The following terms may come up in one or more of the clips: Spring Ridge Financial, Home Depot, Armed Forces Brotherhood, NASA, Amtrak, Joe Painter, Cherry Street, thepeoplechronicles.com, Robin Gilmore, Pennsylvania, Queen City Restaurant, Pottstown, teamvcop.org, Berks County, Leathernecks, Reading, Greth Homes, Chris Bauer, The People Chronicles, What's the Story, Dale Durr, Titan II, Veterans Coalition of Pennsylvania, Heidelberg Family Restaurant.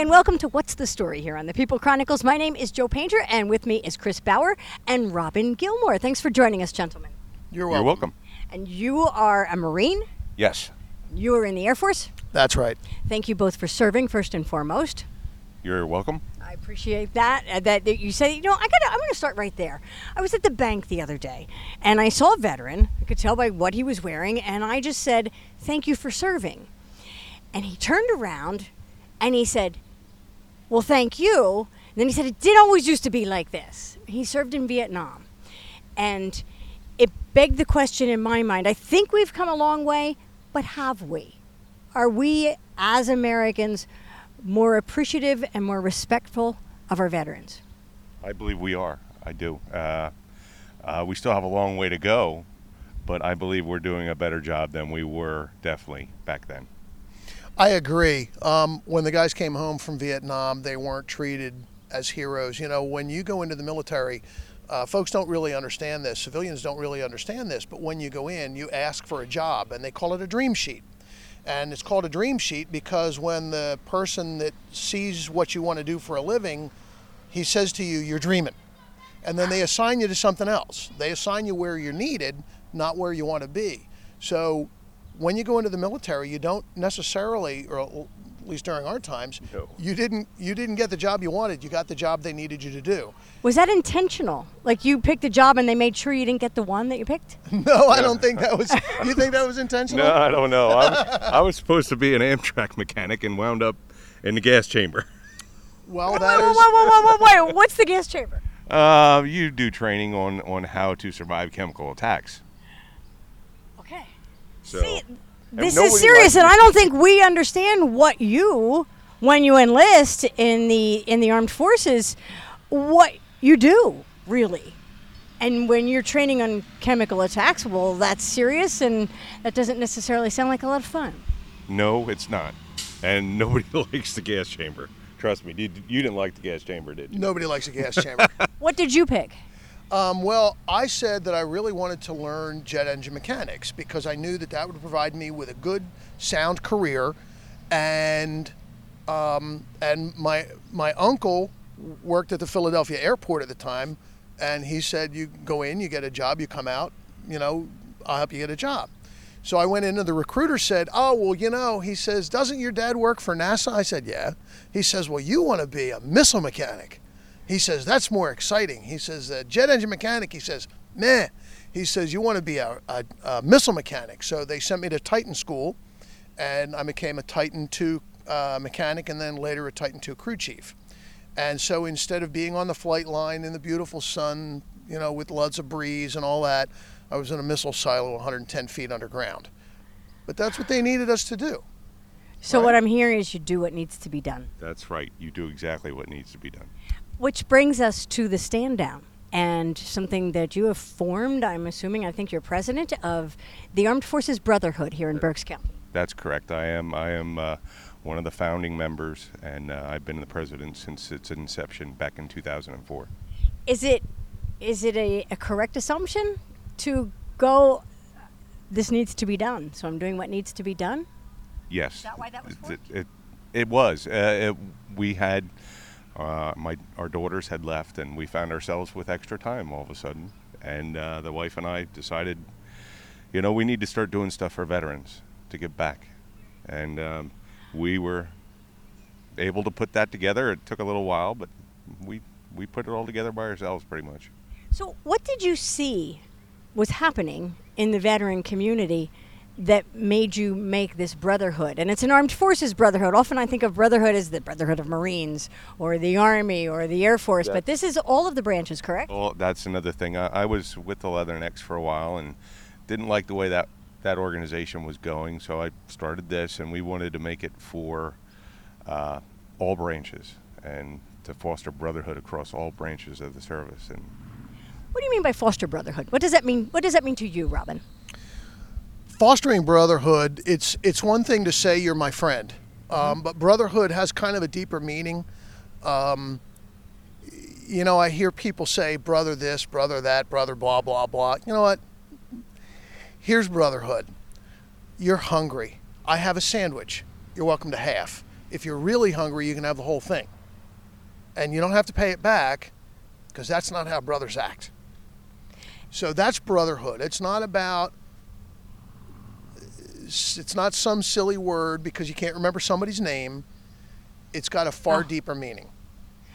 and welcome to What's the Story here on The People Chronicles. My name is Joe Painter, and with me is Chris Bauer and Robin Gilmore. Thanks for joining us, gentlemen. You're welcome. You're welcome. And you are a Marine? Yes. You were in the Air Force? That's right. Thank you both for serving, first and foremost. You're welcome. I appreciate that. That you said, you know, I'm going to start right there. I was at the bank the other day, and I saw a veteran. I could tell by what he was wearing, and I just said, "Thank you for serving." And he turned around, and he said, "Well, thank you." And then he said, "It did always used to be like this." He served in Vietnam, and it begged the question in my mind. I think we've come a long way, but have we? Are we, as Americans, more appreciative and more respectful of our veterans? I believe we are. I do. We still have a long way to go, but I believe we're doing a better job than we were definitely back then. I agree. When the guys came home from Vietnam, they weren't treated as heroes. You know, when you go into the military, folks don't really understand this. Civilians don't really understand this. But when you go in, you ask for a job, and they call it a dream sheet. And it's called a dream sheet because when the person that sees what you want to do for a living, he says to you, "You're dreaming." And then they assign you to something else. They assign you where you're needed, not where you want to be. So when you go into the military, you don't necessarily, or at least during our times, no. you didn't get the job you wanted. You got the job they needed you to do. Was that intentional? Like you picked a job and they made sure you didn't get the one that you picked? No, I don't think that was. You think that was intentional? No, I don't know. I was supposed to be an Amtrak mechanic and wound up in the gas chamber. Well, that is. Wait. What's the gas chamber? You do training on how to survive chemical attacks. Okay. So, see, this is serious, and I don't think we understand what you, when you enlist in the armed forces, what you do. Really. And when you're training on chemical attacks, well, that's serious, and that doesn't necessarily sound like a lot of fun. No, it's not. And nobody likes the gas chamber. Trust me, you didn't like the gas chamber, did you? Nobody likes the gas chamber. What did you pick? Well, I said that I really wanted to learn jet engine mechanics because I knew that would provide me with a good, sound career. And my uncle worked at the Philadelphia airport at the time. And he said, "You go in, you get a job, you come out, you know, I'll help you get a job." So I went in and the recruiter said, "Oh, well, you know," he says, "doesn't your dad work for NASA?" I said, "Yeah." He says, "Well, you want to be a missile mechanic." He says, "That's more exciting." He says, "Jet engine mechanic," he says, "meh." He says, "You want to be a missile mechanic." So they sent me to Titan school and I became a Titan II mechanic and then later a Titan II crew chief. And so instead of being on the flight line in the beautiful sun, you know, with lots of breeze and all that, I was in a missile silo 110 feet underground. But that's what they needed us to do. So right? What I'm hearing is you do what needs to be done. That's right. You do exactly what needs to be done. Which brings us to the stand down and something that you have formed, I'm assuming, I think you're president of the Armed Forces Brotherhood here in Berks County. That's correct. I am one of the founding members, and I've been the president since its inception back in 2004. Is it a correct assumption to go, "This needs to be done, so I'm doing what needs to be done"? Yes. Is that why that was formed? It was. We had, our daughters had left, and we found ourselves with extra time all of a sudden. And the wife and I decided, you know, we need to start doing stuff for veterans to give back. And we were able to put that together. It took a little while, but we put it all together by ourselves pretty much. So what did you see was happening in the veteran community that made you make this brotherhood? And it's an Armed Forces Brotherhood. Often I think of brotherhood as the Brotherhood of Marines or the Army or the Air Force, yeah. But this is all of the branches, correct? Well, that's another thing. I was with the Leathernecks for a while and didn't like the way that organization was going, so I started this, and we wanted to make it for all branches and to foster brotherhood across all branches of the service. And what do you mean by foster brotherhood? What does that mean? What does that mean to you, Robin? Fostering brotherhood, it's one thing to say you're my friend, but brotherhood has kind of a deeper meaning. You know, I hear people say brother this, brother that, brother blah blah blah. You know what? Here's brotherhood. You're hungry. I have a sandwich. You're welcome to half. If you're really hungry, you can have the whole thing. And you don't have to pay it back, because that's not how brothers act. So that's brotherhood. It's not some silly word because you can't remember somebody's name. It's got a far deeper meaning.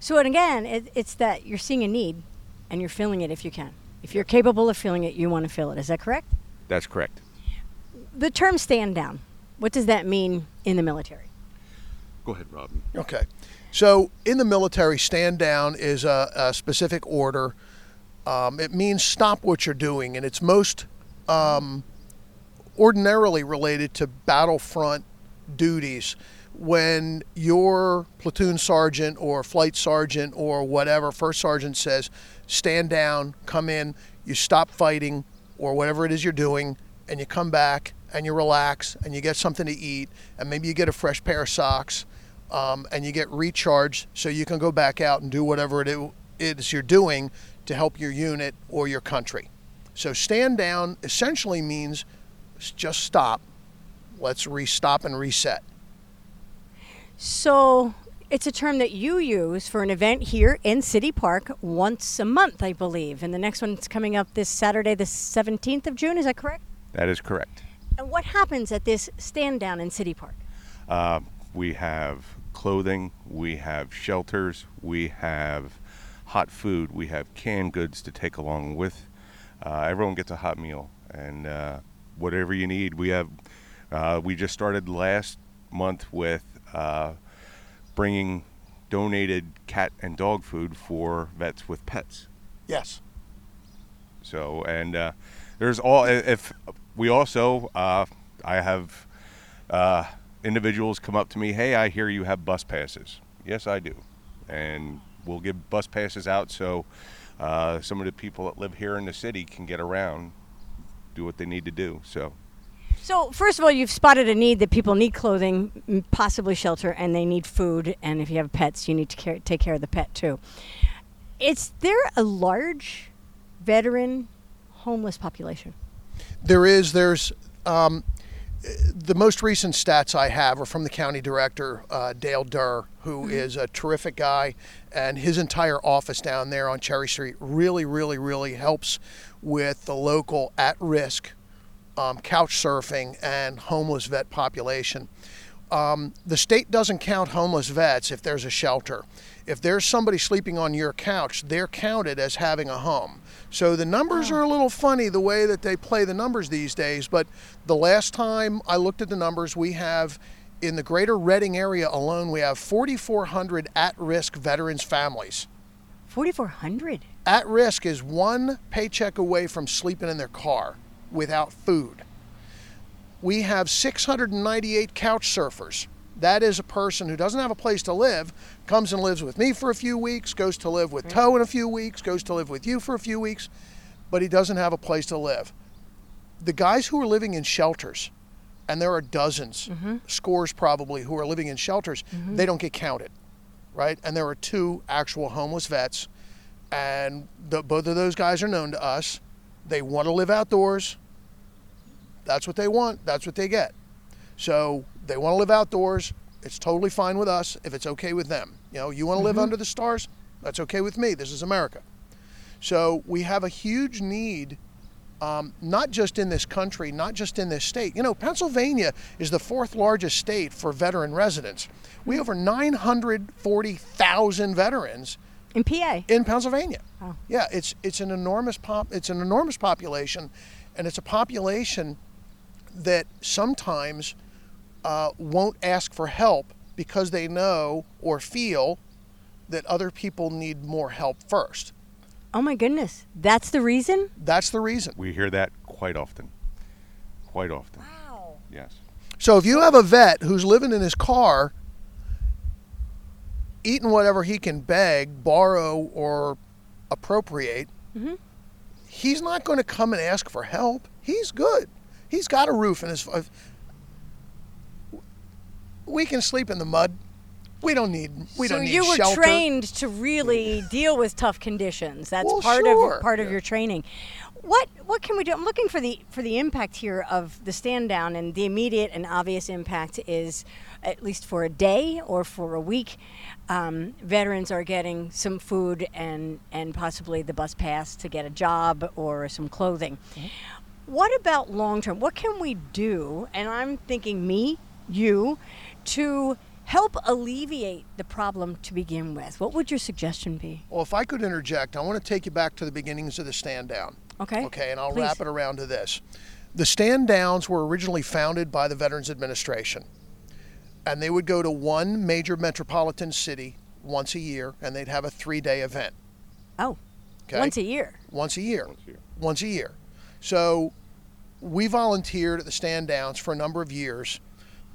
So, and again, it's that you're seeing a need and you're filling it if you can. If you're capable of filling it, you want to fill it. Is that correct? That's correct. The term stand down, what does that mean in the military? Go ahead, Robin. Okay. So in the military, stand down is a specific order. It means stop what you're doing, and it's most ordinarily related to battlefront duties. When your platoon sergeant or flight sergeant or whatever, first sergeant says, stand down, come in, you stop fighting or whatever it is you're doing, and you come back and you relax and you get something to eat and maybe you get a fresh pair of socks and you get recharged so you can go back out and do whatever it is you're doing to help your unit or your country. So stand down essentially means just stop. Let's restop and reset. So it's a term that you use for an event here in City Park once a month, I believe. And the next one's coming up this Saturday, the 17th of June. Is that correct? That is correct. And what happens at this stand down in City Park? We have clothing, we have shelters, we have hot food, we have canned goods to take along with. Everyone gets a hot meal and whatever you need. We have. We just started last month with bringing donated cat and dog food for vets with pets. Yes. So, and there's all, if we also, I have individuals come up to me, hey, I hear you have bus passes. Yes, I do. And we'll give bus passes out so some of the people that live here in the city can get around, do what they need to do, so. So, first of all, you've spotted a need that people need clothing, possibly shelter, and they need food. And if you have pets, you need to take care of the pet, too. Is there a large veteran homeless population? There is. There's the most recent stats I have are from the county director, Dale Durr, who is a terrific guy. And his entire office down there on Cherry Street really, really, really helps with the local at-risk couch surfing and homeless vet population. The state doesn't count homeless vets if there's a shelter. If there's somebody sleeping on your couch, they're counted as having a home. So the numbers are a little funny the way that they play the numbers these days, but the last time I looked at the numbers, we have in the greater Reading area alone, we have 4,400 at-risk veterans families. 4,400? At risk is one paycheck away from sleeping in their car without food. We have 698 couch surfers. That is a person who doesn't have a place to live, comes and lives with me for a few weeks, goes to live with Toe in a few weeks, goes to live with you for a few weeks, but he doesn't have a place to live. The guys who are living in shelters, and there are dozens, scores probably, who are living in shelters, they don't get counted, right? And there are two actual homeless vets, and both of those guys are known to us. They want to live outdoors. That's what they want. That's what they get. So they want to live outdoors. It's totally fine with us if it's okay with them. You know, you want to live under the stars? That's okay with me. This is America. So we have a huge need, not just in this country, not just in this state. You know, Pennsylvania is the fourth largest state for veteran residents. We have over 940,000 veterans. In PA? In Pennsylvania. Oh. Yeah, it's an enormous population, and it's a population that sometimes won't ask for help because they know or feel that other people need more help first. Oh my goodness, that's the reason? That's the reason. We hear that quite often. Quite often. Wow. Yes. So if you have a vet who's living in his car, eating whatever he can beg, borrow, or appropriate, he's not going to come and ask for help. He's good. He's got a roof in his... We can sleep in the mud. We don't need shelter. So you were trained to really deal with tough conditions. That's part of your training. What can we do? I'm looking for the impact here of the stand down, and the immediate and obvious impact is, at least for a day or for a week, veterans are getting some food and possibly the bus pass to get a job or some clothing. Mm-hmm. What about long term? What can we do? And I'm thinking me, you, to help alleviate the problem to begin with. What would your suggestion be? Well, if I could interject, I want to take you back to the beginnings of the stand down. Okay, and I'll wrap it around to this. The stand downs were originally founded by the Veterans Administration, and they would go to one major metropolitan city once a year, and they'd have a 3-day event. Oh, okay? Once a year. So we volunteered at the stand downs for a number of years,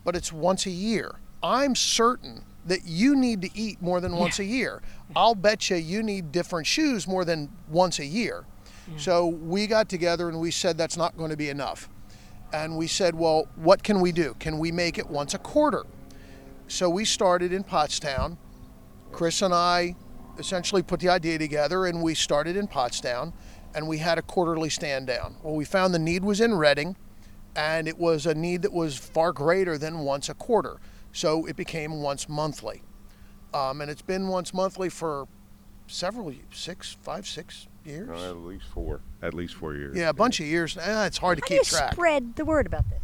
but it's once a year. I'm certain that you need to eat more than once a year. I'll bet you need different shoes more than once a year. Yeah. So we got together and we said that's not going to be enough. And we said, well, what can we do? Can we make it once a quarter? So we started in Pottstown. Chris and I essentially put the idea together, and we started in Pottstown, and we had a quarterly stand down. Well, we found the need was in Reading, and it was a need that was far greater than once a quarter. So it became once monthly. And it's been once monthly for several, 5, 6 years? No, at least four years. Yeah, a bunch of years. It's hard to keep track. How do you spread the word about this?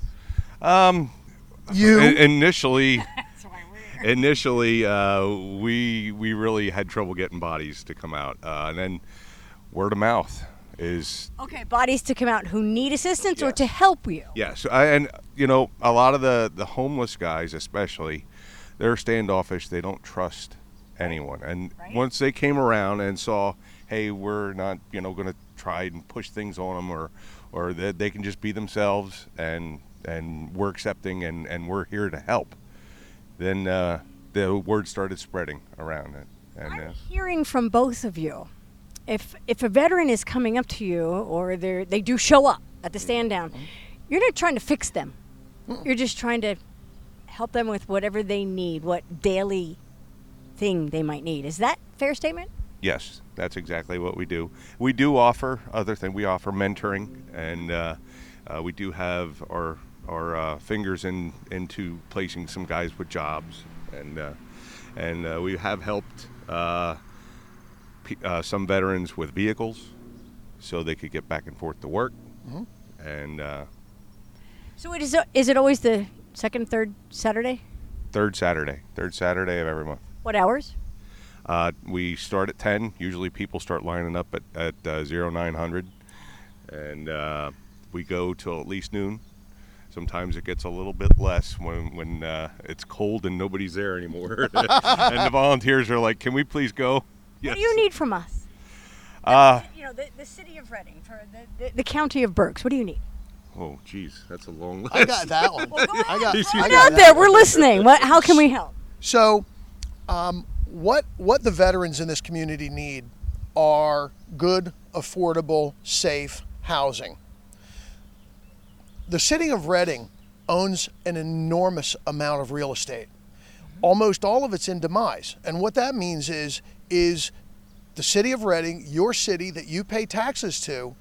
Initially, we really had trouble getting bodies to come out. And then word of mouth is... Okay, bodies to come out who need assistance or to help you. Yes, and a lot of the homeless guys especially, they're standoffish. They don't trust anyone. And once they came around and saw... hey, we're not, going to try and push things on them, or that they can just be themselves, and we're accepting, and we're here to help. Then the word started spreading around it. And I'm hearing from both of you, if a veteran is coming up to you, or they do show up at the stand down, you're not trying to fix them. You're just trying to help them with whatever they need, what daily thing they might need. Is that a fair statement? Yes, that's exactly what we do. We do offer other things. We offer mentoring, and we do have our fingers into placing some guys with jobs, and we have helped some veterans with vehicles, so they could get back and forth to work. Mm-hmm. And so it is it always the second, third Saturday? Third Saturday of every month. What hours? We start at 10. Usually people start lining up at 0900, and we go till at least noon. Sometimes it gets a little bit less when it's cold and nobody's there anymore. And the volunteers are like, can we please go? Yes. What do you need from us? The city of Reading, for the county of Berks, what do you need? Oh, geez, that's a long list. I got that one. Well, we're listening. How can we help? So, what the veterans in this community need are good, affordable, safe housing. The city of Reading owns an enormous amount of real estate. Almost all of it's in demise. And what that means is the city of Reading, your city that you pay taxes to,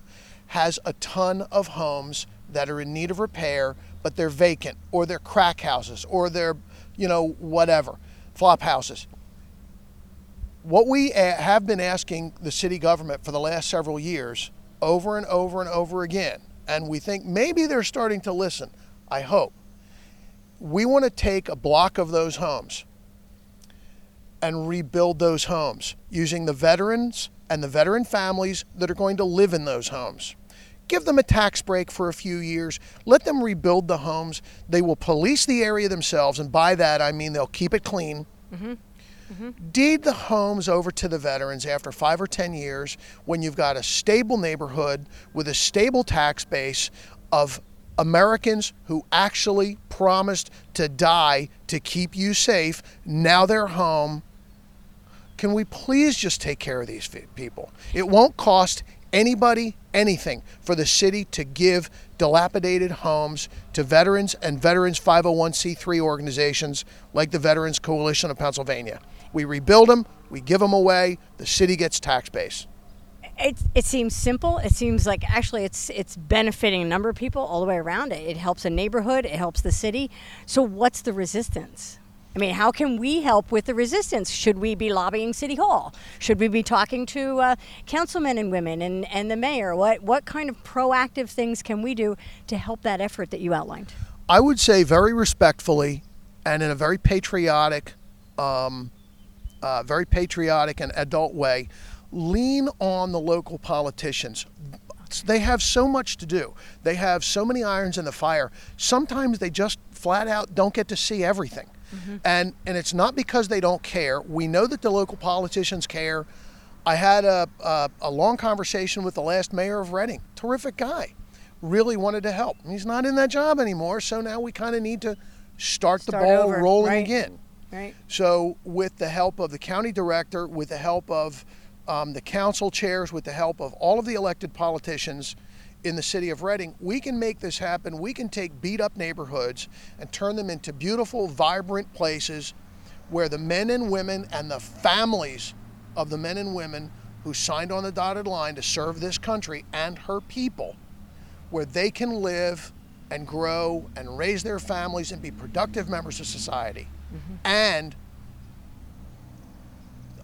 has a ton of homes that are in need of repair, but they're vacant, or they're crack houses, or they're, whatever, flop houses. What we have been asking the city government for the last several years, over and over and over again, and we think maybe they're starting to listen, I hope. We want to take a block of those homes and rebuild those homes using the veterans and the veteran families that are going to live in those homes. Give them a tax break for a few years. Let them rebuild the homes. They will police the area themselves, and by that I mean they'll keep it clean. Mm-hmm. Mm-hmm. Deed the homes over to the veterans after 5 or 10 years, when you've got a stable neighborhood with a stable tax base of Americans who actually promised to die to keep you safe. Now they're home. Can we please just take care of these people? It won't cost anybody anything for the city to give dilapidated homes to veterans and veterans 501c3 organizations like the Veterans Coalition of Pennsylvania. We rebuild them, we give them away, the city gets tax base. It seems simple. It seems like actually it's benefiting a number of people all the way around. It helps a neighborhood. It helps the city. So what's the resistance? I mean, how can we help with the resistance? Should we be lobbying City Hall? Should we be talking to councilmen and women and the mayor? What kind of proactive things can we do to help that effort that you outlined? I would say very respectfully and in a very patriotic, and adult way, lean on the local politicians. They have so much to do. They have so many irons in the fire. Sometimes they just flat out don't get to see everything. Mm-hmm. And it's not because they don't care. We know that the local politicians care. I had a long conversation with the last mayor of Reading. Terrific guy. Really wanted to help. He's not in that job anymore, so now we kind of need to start the ball over, rolling again. Right. So with the help of the county director, with the help of the council chairs, with the help of all of the elected politicians in the city of Reading, we can make this happen. We can take beat up neighborhoods and turn them into beautiful, vibrant places where the men and women and the families of the men and women who signed on the dotted line to serve this country and her people, where they can live and grow and raise their families and be productive members of society. Mm-hmm. And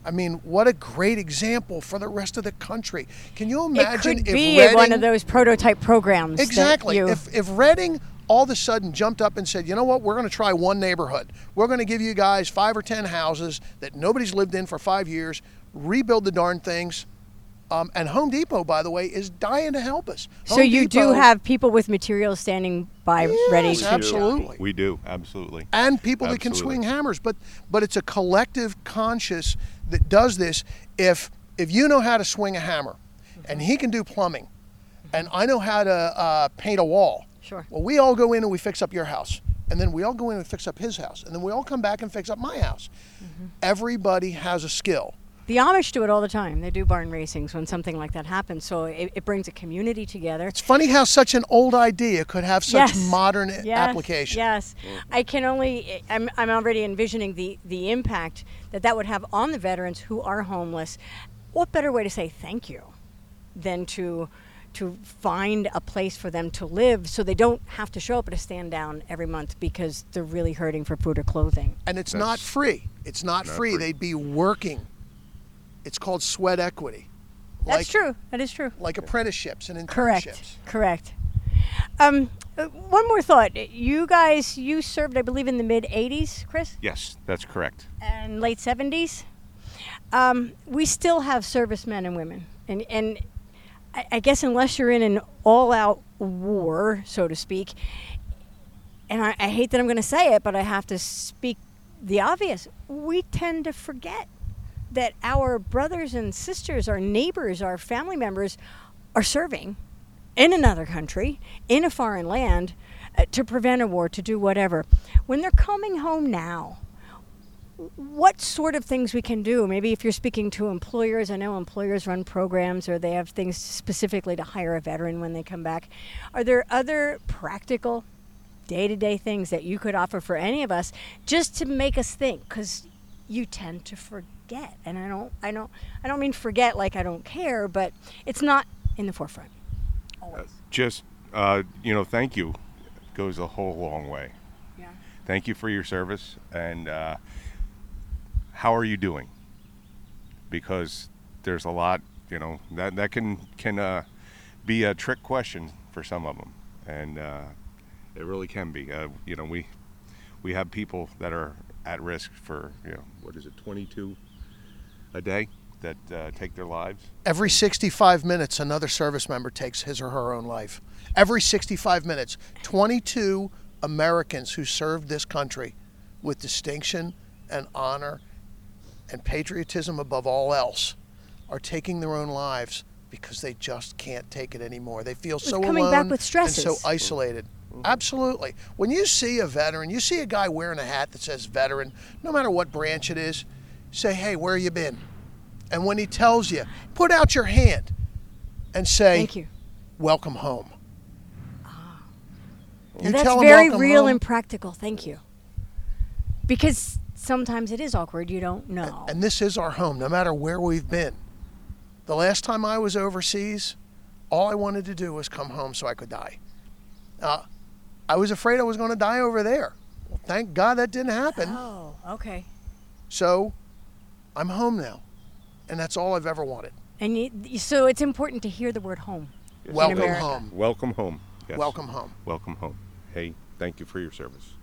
I mean, what a great example for the rest of the country. Can you imagine if Reading... It could be Reading, one of those prototype programs. Exactly. If Reading all of a sudden jumped up and said, you know what, we're going to try one neighborhood. We're going to give you guys 5 or 10 houses that nobody's lived in for 5 years, rebuild the darn things. And Home Depot, by the way, is dying to help us. Do have people with materials standing by ready to help. Absolutely. We do, absolutely. And people that can swing hammers. But it's a collective conscious that does this. If you know how to swing a hammer, and he can do plumbing, and I know how to paint a wall. Sure. Well, we all go in and we fix up your house. And then we all go in and fix up his house. And then we all come back and fix up my house. Mm-hmm. Everybody has a skill. The Amish do it all the time. They do barn racings when something like that happens. So it brings a community together. It's funny how such an old idea could have such modern application. Yes, I'm already envisioning the impact that would have on the veterans who are homeless. What better way to say thank you than to find a place for them to live so they don't have to show up at a stand down every month because they're really hurting for food or clothing. And it's not free. It's not free. They'd be working. It's called sweat equity. That's true. That is true. Like apprenticeships and internships. Correct. One more thought. You guys, you served, I believe, in the mid-'80s, Chris? Yes, that's correct. And late 70s. We still have servicemen and women. And I guess unless you're in an all-out war, so to speak, and I hate that I'm going to say it, but I have to speak the obvious. We tend to forget that our brothers and sisters, our neighbors, our family members are serving in another country, in a foreign land, to prevent a war, to do whatever. When they're coming home now, what sort of things we can do? Maybe if you're speaking to employers, I know employers run programs or they have things specifically to hire a veteran when they come back. Are there other practical day-to-day things that you could offer for any of us just to make us think? Because you tend to forget, and I don't mean forget like I don't care, but it's not in the forefront. Always. Thank you goes a whole long way. Yeah. Thank you for your service, and how are you doing? Because there's a lot, that can be a trick question for some of them, and it really can be. We have people that are at risk for 22 a day that take their lives. Every 65 minutes another service member takes his or her own life. Every 65 minutes, 22 Americans who served this country with distinction and honor and patriotism above all else are taking their own lives because they just can't take it anymore. They feel so alone and so isolated. Absolutely. When you see a veteran, you see a guy wearing a hat that says veteran, no matter what branch it is, say, hey, where you been? And when he tells you, put out your hand and say, thank you. Welcome home. And that's very real and practical. Thank you. Because sometimes it is awkward. You don't know. And this is our home, no matter where we've been. The last time I was overseas, all I wanted to do was come home so I could die. I was afraid I was going to die over there. Well, thank God that didn't happen. Oh, okay. So I'm home now, and that's all I've ever wanted. And so it's important to hear the word home. Yes. Welcome home. Welcome home. Yes. Welcome home. Welcome home. Hey, thank you for your service.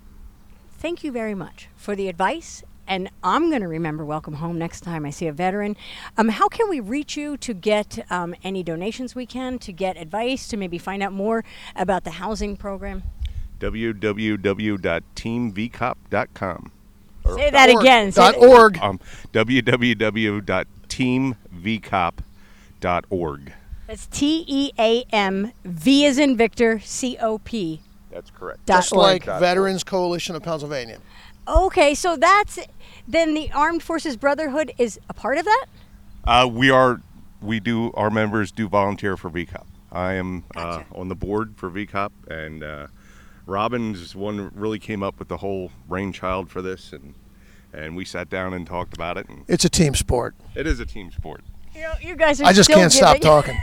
Thank you very much for the advice, and I'm going to remember welcome home next time I see a veteran. How can we reach you to get any donations we can, to get advice, to maybe find out more about the housing program? www.teamvcop.com. Say that again. .org. www.teamvcop.org. That's T-E-A-M, V as in Victor, C-O-P. That's correct. Just like Veterans Coalition of Pennsylvania. Okay, so that's, then the Armed Forces Brotherhood is a part of that? Our members do volunteer for VCOP. I am on the board for VCOP, and Robin's one really came up with the whole brainchild for this, and we sat down and talked about it. And it's a team sport. It is a team sport. You know, you guys are I just still can't stop talking.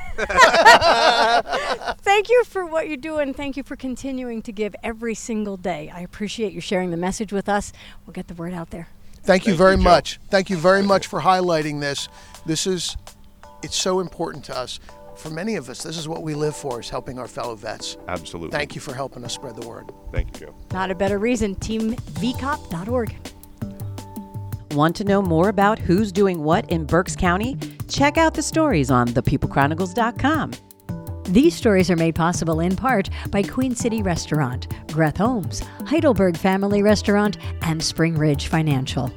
Thank you for what you do, and thank you for continuing to give every single day. I appreciate you sharing the message with us. We'll get the word out there. Thank you very much, Joe. Thank you very much for highlighting this. It's so important to us. For many of us, this is what we live for, is helping our fellow vets. Absolutely. Thank you for helping us spread the word. Thank you, Joe. Not a better reason. Teamvcop.org. Want to know more about who's doing what in Berks County? Check out the stories on thepeoplechronicles.com. These stories are made possible in part by Queen City Restaurant, Greth Homes, Heidelberg Family Restaurant, and Spring Ridge Financial.